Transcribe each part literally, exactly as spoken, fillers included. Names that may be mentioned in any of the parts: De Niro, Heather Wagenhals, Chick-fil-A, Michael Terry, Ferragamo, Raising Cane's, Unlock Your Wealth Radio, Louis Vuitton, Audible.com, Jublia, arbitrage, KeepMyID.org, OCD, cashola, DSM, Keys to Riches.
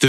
The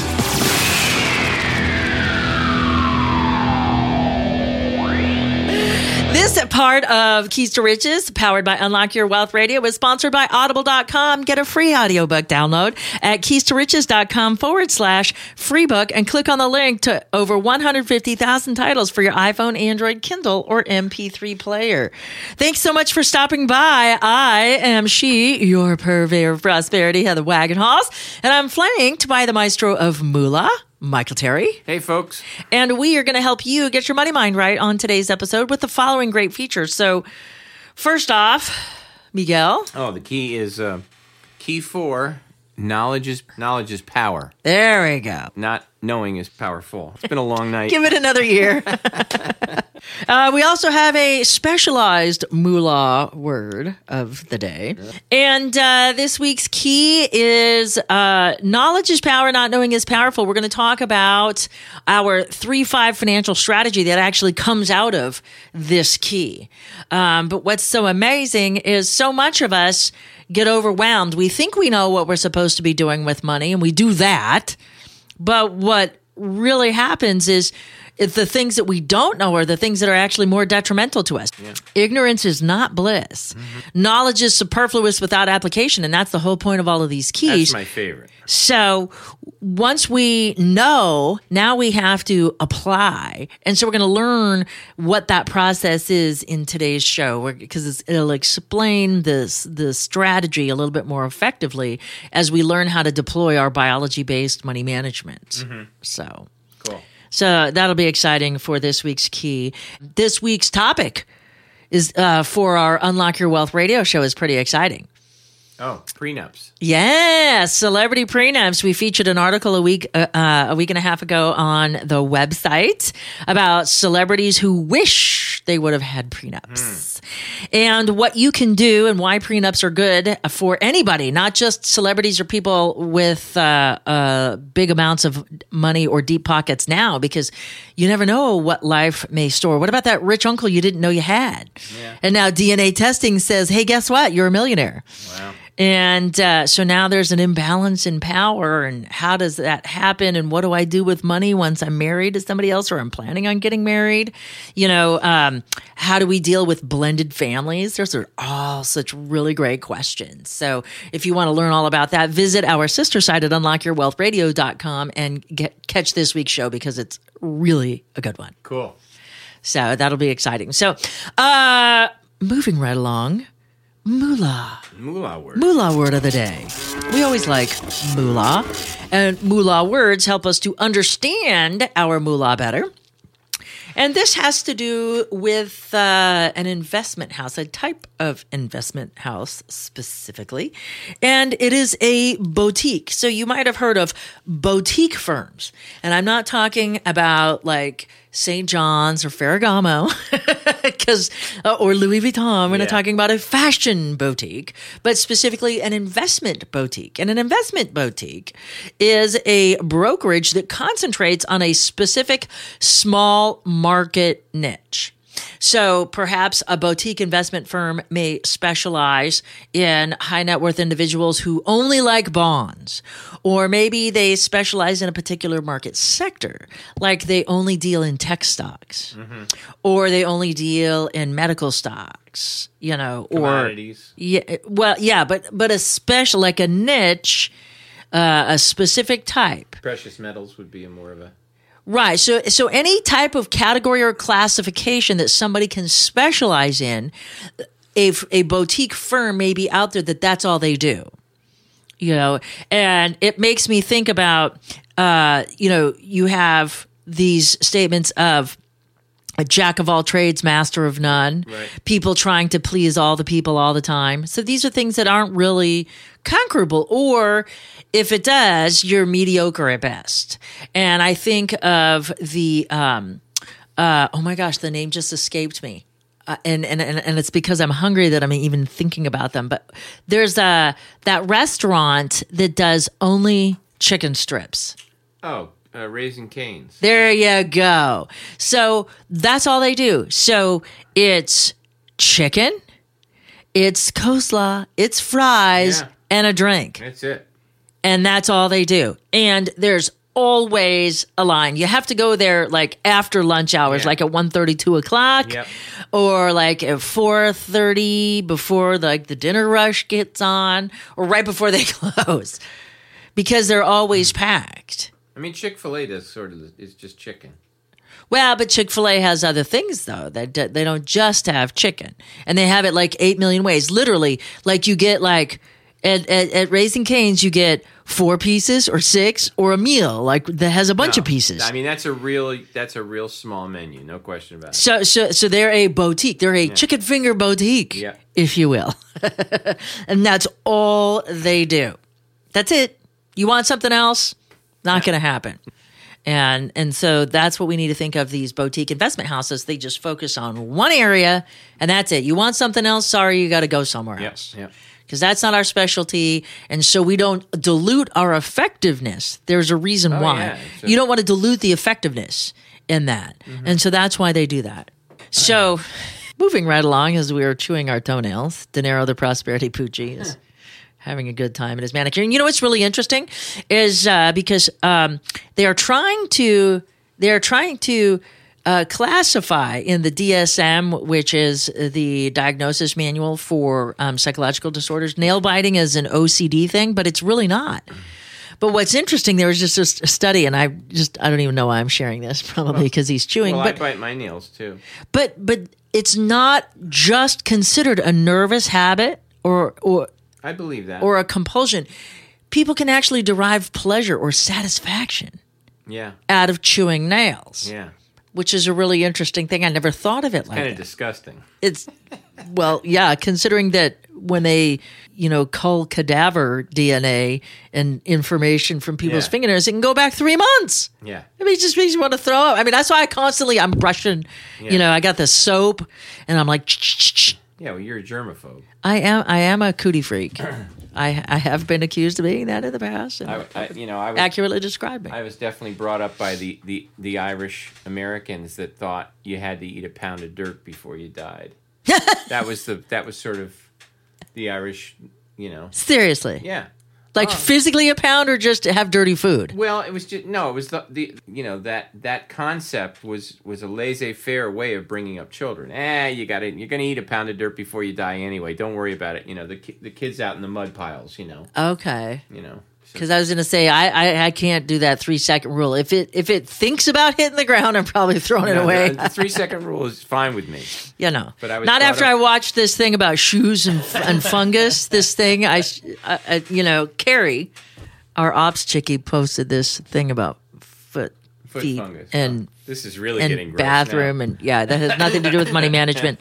This part of Keys to Riches, powered by Unlock Your Wealth Radio, is sponsored by Audible dot com. Get a free audiobook download at keys to riches dot com forward slash free book and click on the link to over one hundred fifty thousand titles for your iPhone, Android, Kindle, or M P three player. Thanks so much for stopping by. I am she, your purveyor of prosperity, Heather Wagenhals, and I'm flanked by the maestro of moolah, Michael Terry. Hey, folks. And we are going to help you get your money mind right on today's episode with the following great features. So, first off, Miguel. Oh, the key is uh, key four, knowledge is knowledge is power. There we go. Not knowing is powerful. It's been a long night. Give it another year. uh, we also have a specialized moolah word of the day. Yeah. And uh, this week's key is uh, knowledge is power, not knowing is powerful. We're going to talk about our three five financial strategy that actually comes out of this key. Um, but what's so amazing is so much of us get overwhelmed. We think we know what we're supposed to be doing with money, and we do that. But what really happens is if the things that we don't know are the things that are actually more detrimental to us. Yeah. Ignorance is not bliss. Mm-hmm. Knowledge is superfluous without application, and that's the whole point of all of these keys. That's my favorite. So once we know, now we have to apply. And so we're going to learn what that process is in today's show, because it'll explain this, this strategy a little bit more effectively as we learn how to deploy our biology-based money management. Mm-hmm. So cool. So that'll be exciting for this week's key. This week's topic is uh, for our Unlock Your Wealth radio show is pretty exciting. Oh, prenups. Yeah, celebrity prenups. We featured an article a week, uh, uh, a week and a half ago on the website about celebrities who wish they would have had prenups mm. and what you can do and why prenups are good for anybody, not just celebrities or people with uh, uh, big amounts of money or deep pockets now, because you never know what life may store. What about that rich uncle you didn't know you had? Yeah. And now D N A testing says, hey, guess what? You're a millionaire. Wow. And uh, so now there's an imbalance in power, and how does that happen? And what do I do with money once I'm married to somebody else, or I'm planning on getting married? You know, um, how do we deal with blended families? Those are all such really great questions. So if you want to learn all about that, visit our sister site at unlock your wealth radio dot com and get, catch this week's show, because it's really a good one. Cool. So that'll be exciting. So uh, moving right along. Moolah. Moolah word. Moolah word of the day. We always like moolah, and moolah words help us to understand our moolah better. And this has to do with uh, an investment house, a type of investment house specifically. And it is a boutique. So you might have heard of boutique firms. And I'm not talking about like Saint John's or Ferragamo because uh, or Louis Vuitton. We're yeah. not talking about a fashion boutique, but specifically an investment boutique. And an investment boutique is a brokerage that concentrates on a specific small market niche. So perhaps a boutique investment firm may specialize in high net worth individuals who only like bonds, or maybe they specialize in a particular market sector, like they only deal in tech stocks, mm-hmm. or they only deal in medical stocks, you know, commodities. Or yeah, well, yeah, but but a special like a niche, uh, a specific type. Precious metals would be more of a. Right. So so any type of category or classification that somebody can specialize in, a, a boutique firm may be out there that that's all they do, you know. And it makes me think about, uh, you know, you have these statements of a jack of all trades, master of none, right. People trying to please all the people all the time. So these are things that aren't really conquerable, or if it does, you're mediocre at best. And I think of the, um, uh, oh my gosh, the name just escaped me. Uh, and, and, and, and it's because I'm hungry that I'm even thinking about them. But there's a, that restaurant that does only chicken strips. Oh, Uh, Raising Cane's. There you go. So that's all they do. So it's chicken, it's coleslaw, it's fries, yeah. and a drink. That's it. And that's all they do. And there's always a line. You have to go there like after lunch hours, yeah. like at one thirty, two o'clock, yep. or like at four thirty before like the dinner rush gets on, or right before they close, because they're always packed. I mean, Chick-fil-A does sort of, it's just chicken. Well, but Chick-fil-A has other things, though. They, they don't just have chicken. And they have it like eight million ways. Literally, like you get like, at, at, at Raising Cane's, you get four pieces or six or a meal like that has a bunch no, of pieces. I mean, that's a real, that's a real small menu. No question about it. So, so, so they're a boutique. They're a yeah. chicken finger boutique, yeah. if you will. And that's all they do. That's it. You want something else? Not going to happen. And and so that's what we need to think of these boutique investment houses. They just focus on one area, and that's it. You want something else? Sorry, you got to go somewhere yep, else. Yep. Because that's not our specialty, and so we don't dilute our effectiveness. There's a reason oh, why. Yeah, sure. You don't want to dilute the effectiveness in that. Mm-hmm. And so that's why they do that. So oh. moving right along as we are chewing our toenails, De Niro the Prosperity Poochie is... Huh. having a good time in his manicure. And you know what's really interesting is uh, because um, they are trying to they are trying to uh, classify in the D S M, which is the diagnosis manual for um, psychological disorders. Nail biting is an O C D thing, but it's really not. But what's interesting, there was just a study, and I just I don't even know why I'm sharing this, probably because well, he's chewing. Well, but, I bite my nails too. But but it's not just considered a nervous habit or or. I believe that. Or a compulsion. People can actually derive pleasure or satisfaction yeah. out of chewing nails. Yeah. Which is a really interesting thing. I never thought of it it's like that. It's kind of disgusting. It's, well, yeah, considering that when they, you know, cull cadaver D N A and information from people's yeah. fingernails, it can go back three months. Yeah. I mean, it just makes you want to throw up. I mean, that's why I constantly, I'm brushing, yeah. you know, I got the soap and I'm like, ch-ch-ch-ch. Yeah, well, you're a germaphobe. I am. I am a cootie freak. I I have been accused of being that in the past. And I, I, you know, I was, accurately described me. I was definitely brought up by the, the, the Irish Americans that thought you had to eat a pound of dirt before you died. that was the that was sort of the Irish, you know. Seriously. Yeah. Like oh. physically a pound, or just to have dirty food. Well, it was just no. It was the, the you know that, that concept was, was a laissez-faire way of bringing up children. Eh, you got it. You're going to eat a pound of dirt before you die anyway. Don't worry about it. You know the the kids out in the mud piles. You know. Okay. You know. Because so. I was going to say I, I, I can't do that three second rule. If it if it thinks about hitting the ground, I'm probably throwing no, it away. No, the three second rule is fine with me. Yeah, no. But I was not after up- I watched this thing about shoes and, and fungus. This thing I, I, I you know Carrie, our ops chickie, posted this thing about foot foot deep fungus. And oh, this is really and getting gross bathroom now. And yeah, that has nothing to do with money management.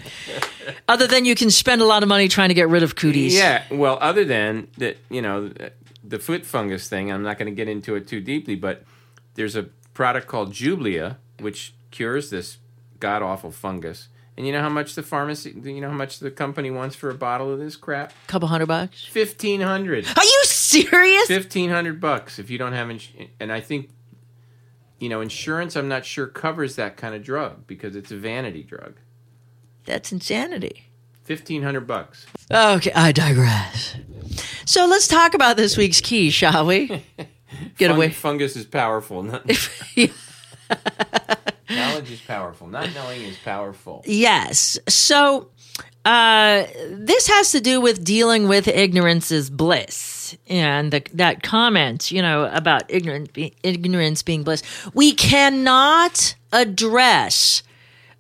Other than you can spend a lot of money trying to get rid of cooties. Yeah, well, other than that, you know, the foot fungus thing. I'm not going to get into it too deeply, but there's a product called Jublia which cures this god awful fungus. And you know how much the pharmacy, you know how much the company wants for a bottle of this crap? A couple hundred bucks? Fifteen hundred. Are you serious? Fifteen hundred bucks if you don't have, ins- and I think, you know, insurance I'm not sure covers that kind of drug because it's a vanity drug. That's insanity. Fifteen hundred bucks. Okay, I digress. So let's talk about this week's key, shall we? Get Fung- away. Fungus is powerful. Knowledge is powerful. Not knowing is powerful. Yes. So uh, this has to do with dealing with ignorance is bliss. And the, that comment, you know, about ignorant, be, ignorance being bliss. We cannot address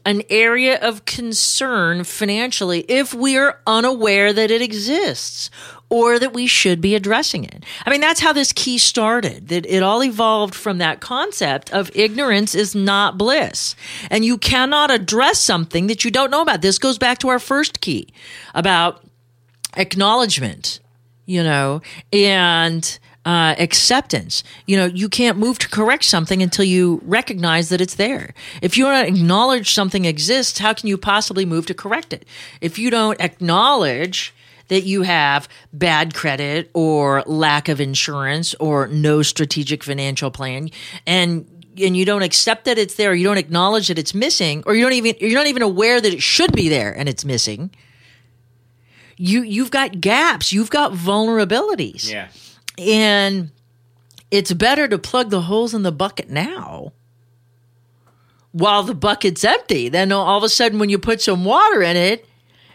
an area of concern financially if we are unaware that it exists or that we should be addressing it. I mean, that's how this key started, that it all evolved from that concept of ignorance is not bliss. And you cannot address something that you don't know about. This goes back to our first key about acknowledgement, you know, and uh, acceptance. You know, you can't move to correct something until you recognize that it's there. If you don't acknowledge something exists, how can you possibly move to correct it? If you don't acknowledge that you have bad credit or lack of insurance or no strategic financial plan, and and you don't accept that it's there, or you don't acknowledge that it's missing, or you don't even you're not even aware that it should be there and it's missing. You you've got gaps, you've got vulnerabilities, yeah, and it's better to plug the holes in the bucket now, while the bucket's empty. Then all of a sudden, when you put some water in it,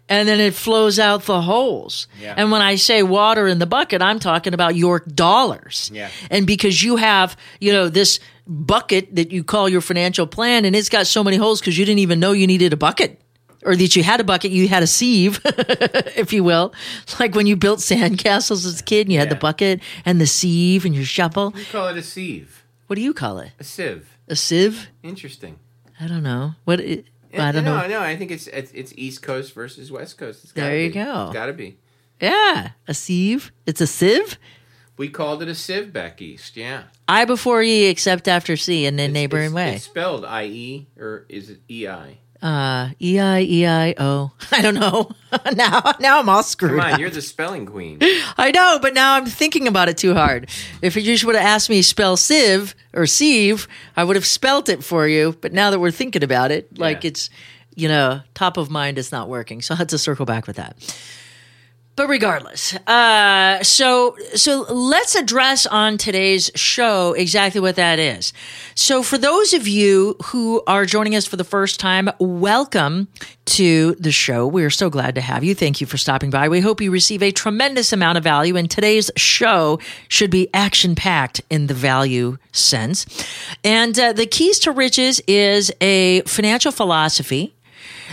and then it flows out the holes. Yeah. And when I say water in the bucket, I'm talking about York dollars. Yeah. And because you have, you know, this bucket that you call your financial plan, and it's got so many holes because you didn't even know you needed a bucket, or that you had a bucket, you had a sieve, if you will. Like when you built sandcastles as a kid and you had yeah. the bucket and the sieve and your shovel. You call it a sieve. What do you call it? A sieve. A sieve? Interesting. I don't know. What it, I don't no, know. No, I think it's it's East Coast versus West Coast. It's gotta there you be. go. It's got to be. Yeah, a sieve. It's a sieve. We called it a sieve back east. Yeah. I before E, except after C, in the it's, neighboring it's, way. It's spelled I E or is it E I? Uh, E I E I O. I don't know. now, now I'm all screwed. Come on, up. You're the spelling queen. I know, but now I'm thinking about it too hard. If you just would have asked me spell sieve or sieve, I would have spelt it for you. But now that we're thinking about it, yeah. like it's, you know, top of mind, it's not working. So I had to circle back with that. But regardless, uh, so so let's address on today's show exactly what that is. So for those of you who are joining us for the first time, welcome to the show. We are so glad to have you. Thank you for stopping by. We hope you receive a tremendous amount of value, and today's show should be action-packed in the value sense. And uh, the Keys to Riches is a financial philosophy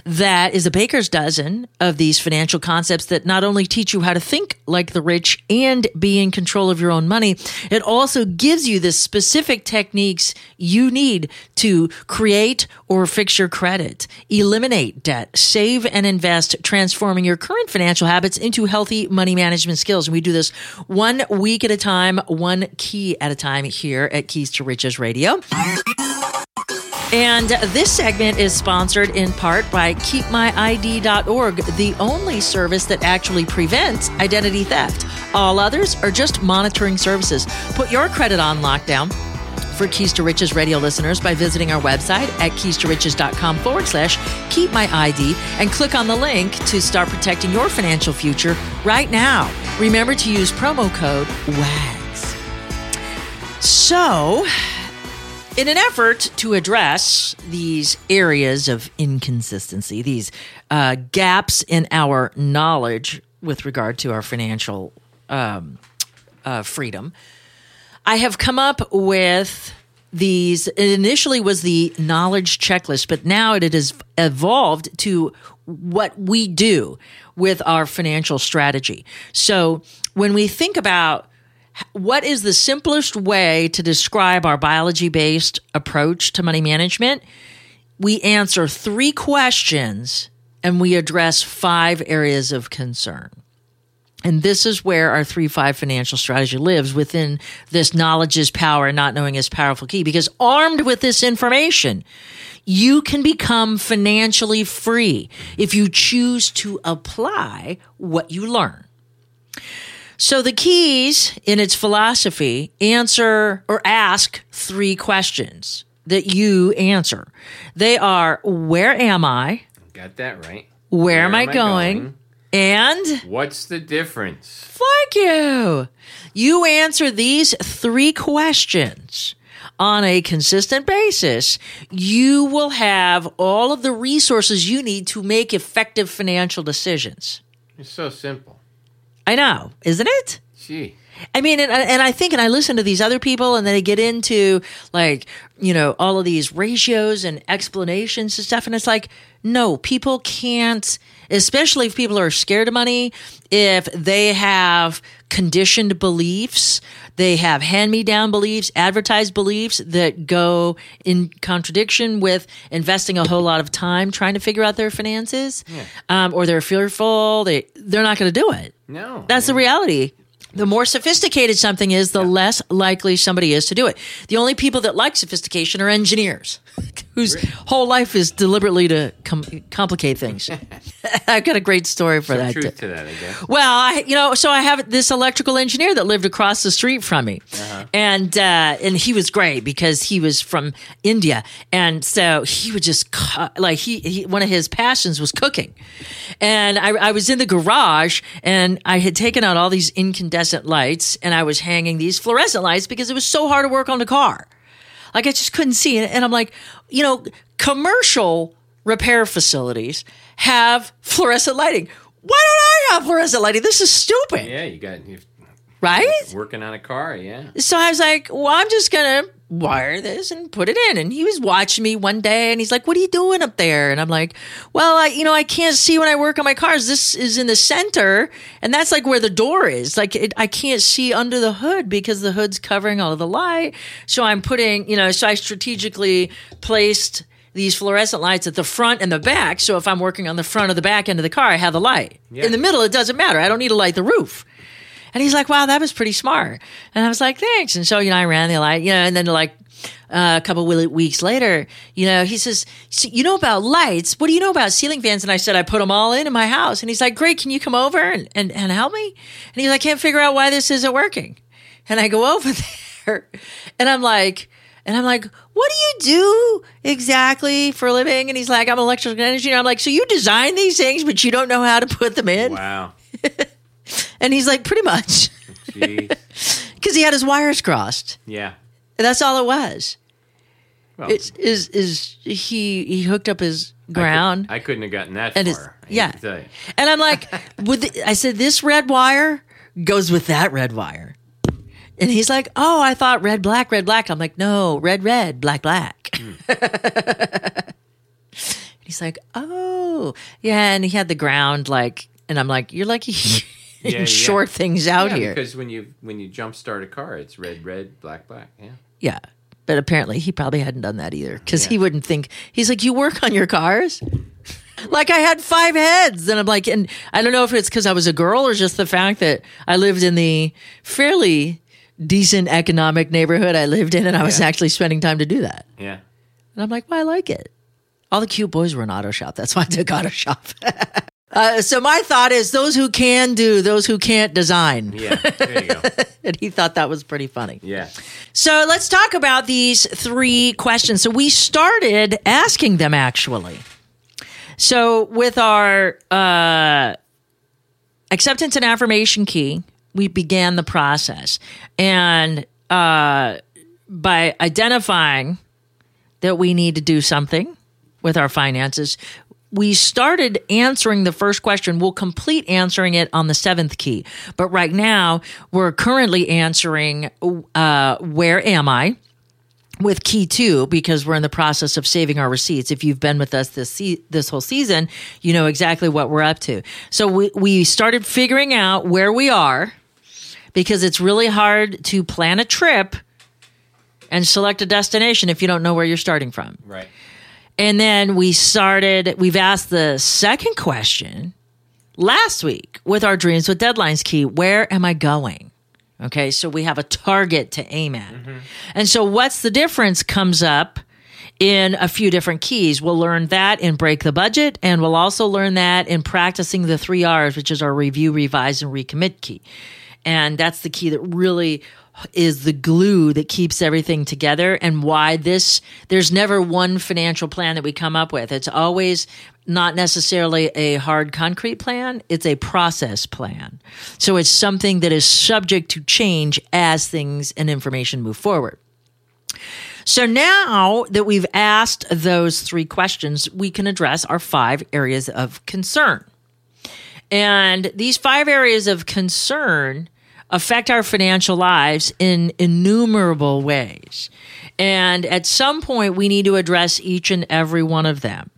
that is a baker's dozen of these financial concepts that not only teach you how to think like the rich and be in control of your own money, it also gives you the specific techniques you need to create or fix your credit, eliminate debt, save and invest, transforming your current financial habits into healthy money management skills. And we do this one week at a time, one key at a time here at Keys to Riches Radio. And this segment is sponsored in part by Keep My I D dot org, the only service that actually prevents identity theft. All others are just monitoring services. Put your credit on lockdown for Keys to Riches Radio listeners by visiting our website at keys to riches dot com forward slash keep my I D and click on the link to start protecting your financial future right now. Remember to use promo code W A G S. So, in an effort to address these areas of inconsistency, these uh, gaps in our knowledge with regard to our financial um, uh, freedom, I have come up with these. It initially was the knowledge checklist, but now it has evolved to what we do with our financial strategy. So when we think about what is the simplest way to describe our biology-based approach to money management? We answer three questions and we address five areas of concern. And this is where our three five financial strategy lives, within this knowledge is power and not knowing is powerful key. Because armed with this information, you can become financially free if you choose to apply what you learn. So the keys in its philosophy answer or ask three questions that you answer. They are, where am I? Got that right. Where, where am, am I going? going? And what's the difference? Fuck you. You answer these three questions on a consistent basis, you will have all of the resources you need to make effective financial decisions. It's so simple. I know, isn't it? Gee. I mean, and, and I think, and I listen to these other people, and they get into, like, you know, all of these ratios and explanations and stuff, and it's like, no, people can't, especially if people are scared of money, if they have conditioned beliefs, they have hand-me-down beliefs, advertised beliefs that go in contradiction with investing a whole lot of time trying to figure out their finances, yeah. um, or they're fearful, they, they're not going to do it. No. That's the reality. The more sophisticated something is, the yeah. less likely somebody is to do it. The only people that like sophistication are engineers, whose really? whole life is deliberately to com- complicate things. I've got a great story for Some that. Truth to that, I guess. Well, I, you know, so I have this electrical engineer that lived across the street from me, uh-huh. and uh, and he was great because he was from India, and so he would just cu- like he, he one of his passions was cooking, and I, I was in the garage and I had taken out all these incandescent lights, and I was hanging these fluorescent lights because it was so hard to work on the car. Like, I just couldn't see it. And I'm like, you know, commercial repair facilities have fluorescent lighting. Why don't I have fluorescent lighting? This is stupid. Yeah, you got you're right working on a car. Yeah. So I was like, well, I'm just gonna wire this and put it in. And he was watching me one day, and he's like, "What are you doing up there?" And I'm like, "Well, I, you know, I can't see when I work on my cars. This is in the center, and that's like where the door is. Like, it, I can't see under the hood because the hood's covering all of the light. So I'm putting, you know, so I strategically placed these fluorescent lights at the front and the back. So if I'm working on the front or the back end of the car, I have the light. Yeah. In the middle, it doesn't matter. I don't need to light the roof." And he's like, wow, that was pretty smart. And I was like, thanks. And so, you know, I ran the light, you know, and then like uh, a couple of weeks later, you know, he says, so you know about lights? What do you know about ceiling fans? And I said, I put them all in in my house. And he's like, great, can you come over and, and, and help me? And he's like, I can't figure out why this isn't working. And I go over there and I'm like, and I'm like, what do you do exactly for a living? And he's like, I'm an electrical engineer. I'm like, so you design these things, but you don't know how to put them in? Wow. And he's like, pretty much. Because he had his wires crossed. Yeah. And that's all it was. Well, it's, is, is he, he hooked up his ground. I, could, I couldn't have gotten that and far. Yeah. And I'm like, with the, I said, this red wire goes with that red wire. And he's like, oh, I thought red, black, red, black. I'm like, no, red, red, black, black. Mm. He's like, oh. Yeah, and he had the ground, like, and I'm like, you're lucky. Yeah, and short yeah. things out yeah, here. Because when you when you jump start a car, it's red, red, black, black. Yeah. Yeah. But apparently he probably hadn't done that either because yeah. he wouldn't think. He's like, you work on your cars? Like, I had five heads. And I'm like, and I don't know if it's because I was a girl or just the fact that I lived in the fairly decent economic neighborhood I lived in. And I was yeah. actually spending time to do that. Yeah. And I'm like, well, I like it. All the cute boys were in auto shop. That's why I took auto shop. Uh, so my thought is, those who can do, those who can't design. Yeah, there you go. And he thought that was pretty funny. Yeah. So let's talk about these three questions. So we started asking them, actually. So with our uh, acceptance and affirmation key, we began the process. And uh, by identifying that we need to do something with our finances, we started answering the first question. We'll complete answering it on the seventh key. But right now, we're currently answering uh, where am I with key two, because we're in the process of saving our receipts. If you've been with us this se- this whole season, you know exactly what we're up to. So we, we started figuring out where we are because it's really hard to plan a trip and select a destination if you don't know where you're starting from. Right. And then we started, we've asked the second question last week with our Dreams with Deadlines key. Where am I going? Okay, so we have a target to aim at. Mm-hmm. And so what's the difference comes up in a few different keys. We'll learn that in Break the Budget, and we'll also learn that in Practicing the Three R's, which is our Review, Revise, and Recommit key. And that's the key that really is the glue that keeps everything together, and why this, there's never one financial plan that we come up with. It's always not necessarily a hard concrete plan. It's a process plan. So it's something that is subject to change as things and information move forward. So now that we've asked those three questions, we can address our five areas of concern. And these five areas of concern affect our financial lives in innumerable ways. And at some point, we need to address each and every one of them.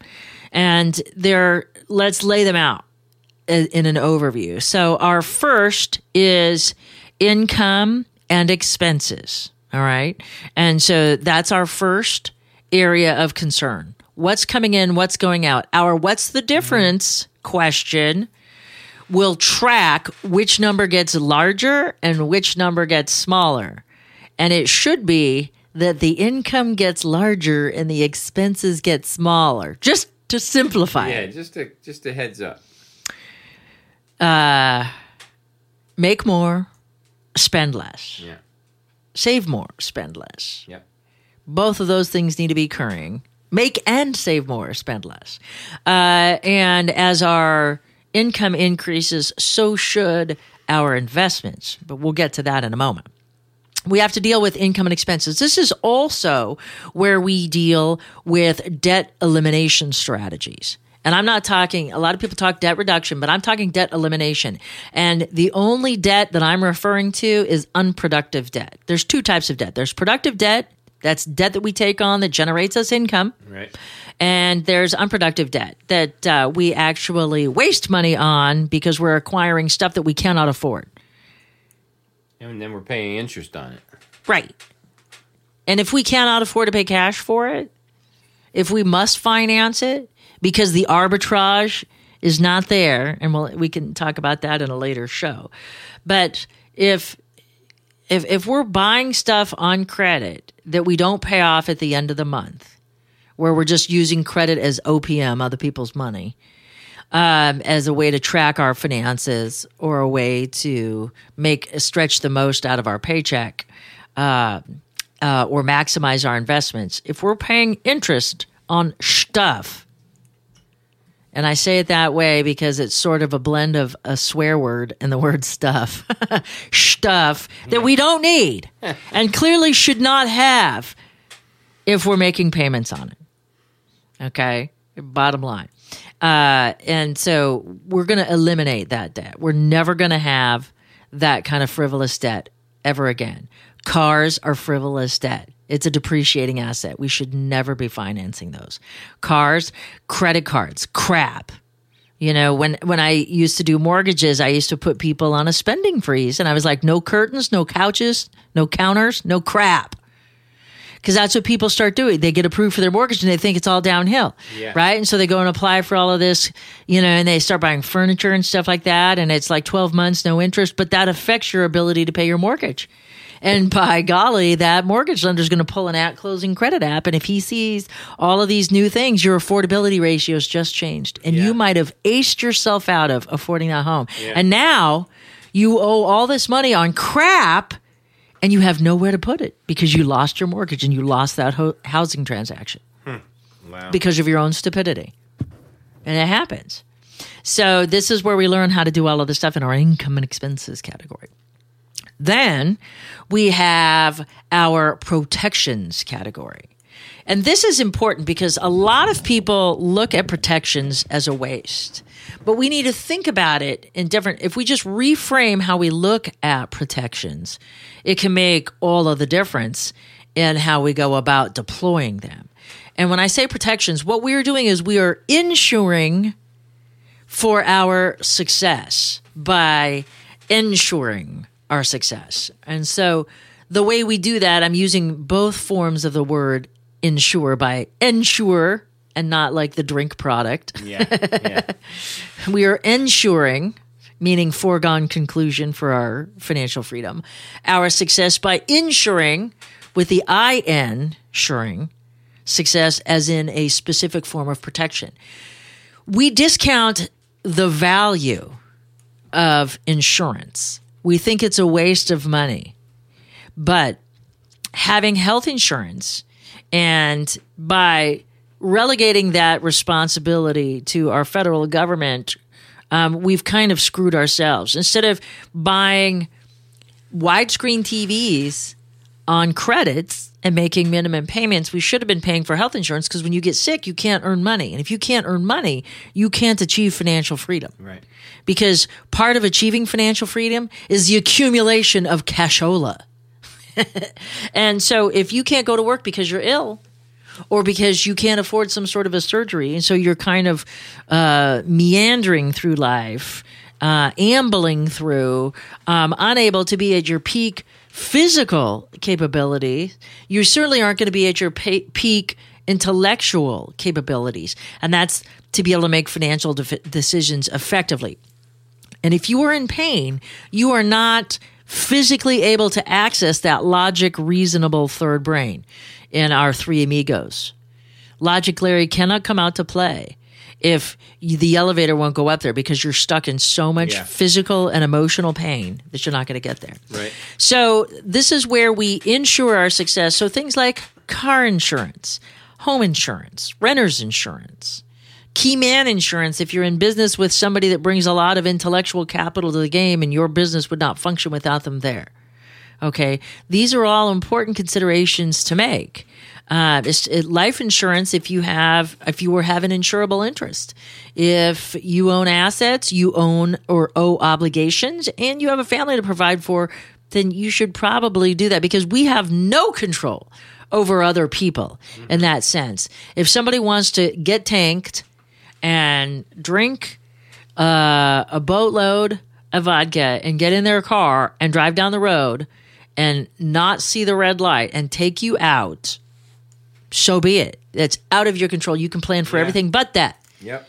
And there, let's lay them out in an overview. So our first is income and expenses, all right? And so that's our first area of concern. What's coming in, what's going out? Our what's the difference question will track which number gets larger and which number gets smaller. And it should be that the income gets larger and the expenses get smaller, just to simplify yeah, it. Yeah, just a, just a heads up. Uh, make more, spend less. Yeah. Save more, spend less. Yep. Both of those things need to be occurring. Make and save more, spend less. Uh, and as our income increases, so should our investments. But we'll get to that in a moment. We have to deal with income and expenses. This is also where we deal with debt elimination strategies. And I'm not talking, a lot of people talk debt reduction, but I'm talking debt elimination. And the only debt that I'm referring to is unproductive debt. There's two types of debt. There's productive debt. That's debt that we take on that generates us income. Right. And there's unproductive debt that uh, we actually waste money on because we're acquiring stuff that we cannot afford. And then we're paying interest on it. Right. And if we cannot afford to pay cash for it, if we must finance it because the arbitrage is not there, and we'll, we can talk about that in a later show. But if if if we're buying stuff on credit that we don't pay off at the end of the month, where we're just using credit as O P M, other people's money, um, as a way to track our finances or a way to make stretch the most out of our paycheck uh, uh, or maximize our investments. If we're paying interest on stuff, and I say it that way because it's sort of a blend of a swear word and the word stuff, stuff that we don't need and clearly should not have if we're making payments on it. Okay? Bottom line. Uh, and so we're going to eliminate that debt. We're never going to have that kind of frivolous debt ever again. Cars are frivolous debt. It's a depreciating asset. We should never be financing those. Cars, credit cards, crap. You know, when, when I used to do mortgages, I used to put people on a spending freeze. And I was like, no curtains, no couches, no counters, no crap. Because that's what people start doing. They get approved for their mortgage and they think it's all downhill, yeah. right? And so they go and apply for all of this, you know, and they start buying furniture and stuff like that. And it's like twelve months, no interest. But that affects your ability to pay your mortgage. And by golly, that mortgage lender is going to pull an at-closing credit app. And if he sees all of these new things, your affordability ratio's just changed. And yeah. you might have aced yourself out of affording that home. Yeah. And now you owe all this money on crap and you have nowhere to put it because you lost your mortgage and you lost that ho- housing transaction hmm. wow. because of your own stupidity. And it happens. So this is where we learn how to do all of this stuff in our income and expenses category. Then we have our protections category. And this is important because a lot of people look at protections as a waste. But we need to think about it in different – if we just reframe how we look at protections, it can make all of the difference in how we go about deploying them. And when I say protections, what we are doing is we are insuring for our success by insuring our success. And so the way we do that, I'm using both forms of the word ensure by ensure and not like the drink product. Yeah, yeah. We are ensuring, meaning foregone conclusion for our financial freedom, our success by insuring with the I N, suring, success as in a specific form of protection. We discount the value of insurance. We think it's a waste of money. But having health insurance, and by relegating that responsibility to our federal government, um, we've kind of screwed ourselves. Instead of buying widescreen T Vs on credits and making minimum payments, we should have been paying for health insurance, because when you get sick, you can't earn money. And if you can't earn money, you can't achieve financial freedom. Right. Because part of achieving financial freedom is the accumulation of cashola. And so if you can't go to work because you're ill or because you can't afford some sort of a surgery, and so you're kind of uh, meandering through life, uh, ambling through, um, unable to be at your peak physical capability, you certainly aren't going to be at your pe- peak intellectual capabilities. And that's to be able to make financial de- decisions effectively. And if you are in pain, you are not physically able to access that logic, reasonable third brain in our three amigos. Logic Larry cannot come out to play if the elevator won't go up there, because you're stuck in so much yeah. physical and emotional pain that you're not going to get there. Right. So this is where we insure our success. So things like car insurance, home insurance, renter's insurance, key man insurance if you're in business with somebody that brings a lot of intellectual capital to the game and your business would not function without them there. Okay. These are all important considerations to make. Uh, it's, it, life insurance if you have if you were have an insurable interest. If you own assets, you own or owe obligations, and you have a family to provide for, then you should probably do that, because we have no control over other people mm-hmm. in that sense. If somebody wants to get tanked and drink uh, a boatload of vodka and get in their car and drive down the road and not see the red light and take you out, so be it. That's out of your control. You can plan for yeah. everything but that. Yep.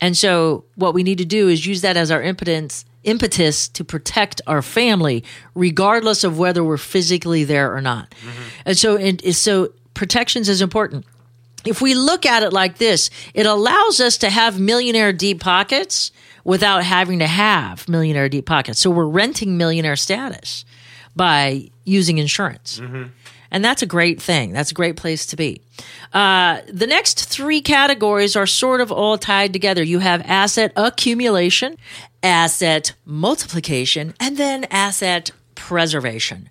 And so what we need to do is use that as our impotence, impetus to protect our family, regardless of whether we're physically there or not. Mm-hmm. And so, and, so protections is important. If we look at it like this, it allows us to have millionaire deep pockets without having to have millionaire deep pockets. So we're renting millionaire status by using insurance. Mm-hmm. And that's a great thing. That's a great place to be. Uh, the next three categories are sort of all tied together. You have asset accumulation, asset multiplication, and then asset preservation.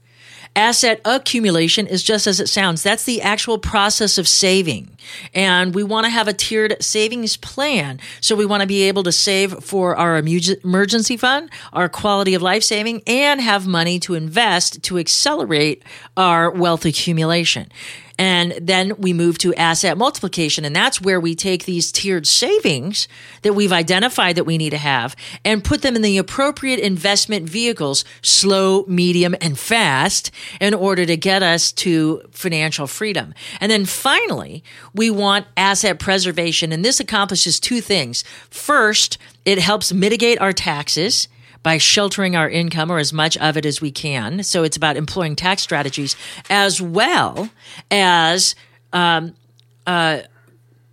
Asset accumulation is just as it sounds. That's the actual process of saving. And we want to have a tiered savings plan. So we want to be able to save for our emergency fund, our quality of life saving, and have money to invest to accelerate our wealth accumulation. And then we move to asset multiplication, and that's where we take these tiered savings that we've identified that we need to have and put them in the appropriate investment vehicles, slow, medium, and fast, in order to get us to financial freedom. And then finally, we want asset preservation, and this accomplishes two things. First, it helps mitigate our taxes by sheltering our income, or as much of it as we can. So it's about employing tax strategies, as well as um, uh,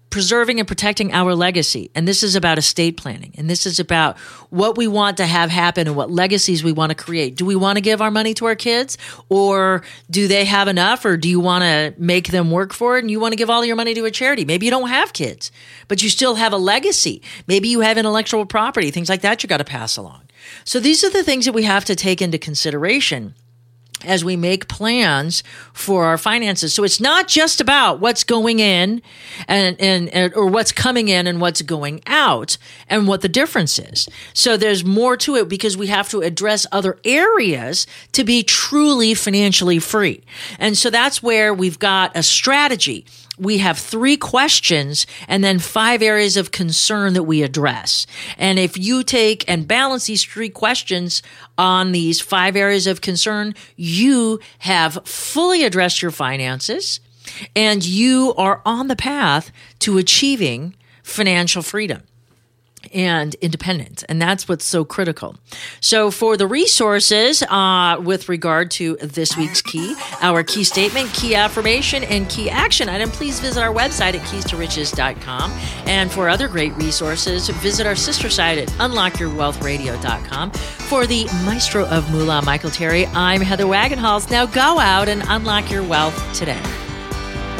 preserving and protecting our legacy. And this is about estate planning. And this is about what we want to have happen and what legacies we want to create. Do we want to give our money to our kids, or do they have enough, or do you want to make them work for it and you want to give all your money to a charity? Maybe you don't have kids, but you still have a legacy. Maybe you have intellectual property, things like that you got to pass along. So these are the things that we have to take into consideration as we make plans for our finances. So it's not just about what's going in and, and, and or what's coming in and what's going out and what the difference is. So there's more to it, because we have to address other areas to be truly financially free. And so that's where we've got a strategy. we have three questions and then five areas of concern that we address. And if you take and balance these three questions on these five areas of concern, you have fully addressed your finances and you are on the path to achieving financial freedom and independence. And that's what's so critical. So for the resources uh, with regard to this week's key, our key statement, key affirmation, and key action item, please visit our website at keys to riches dot com. And for other great resources, visit our sister site at unlock your wealth radio dot com. For the maestro of moolah, Michael Terry, I'm Heather Wagenhals. Now go out and unlock your wealth today.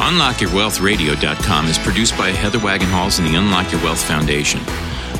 unlock your wealth radio dot com is produced by Heather Wagenhals and the Unlock Your Wealth Foundation.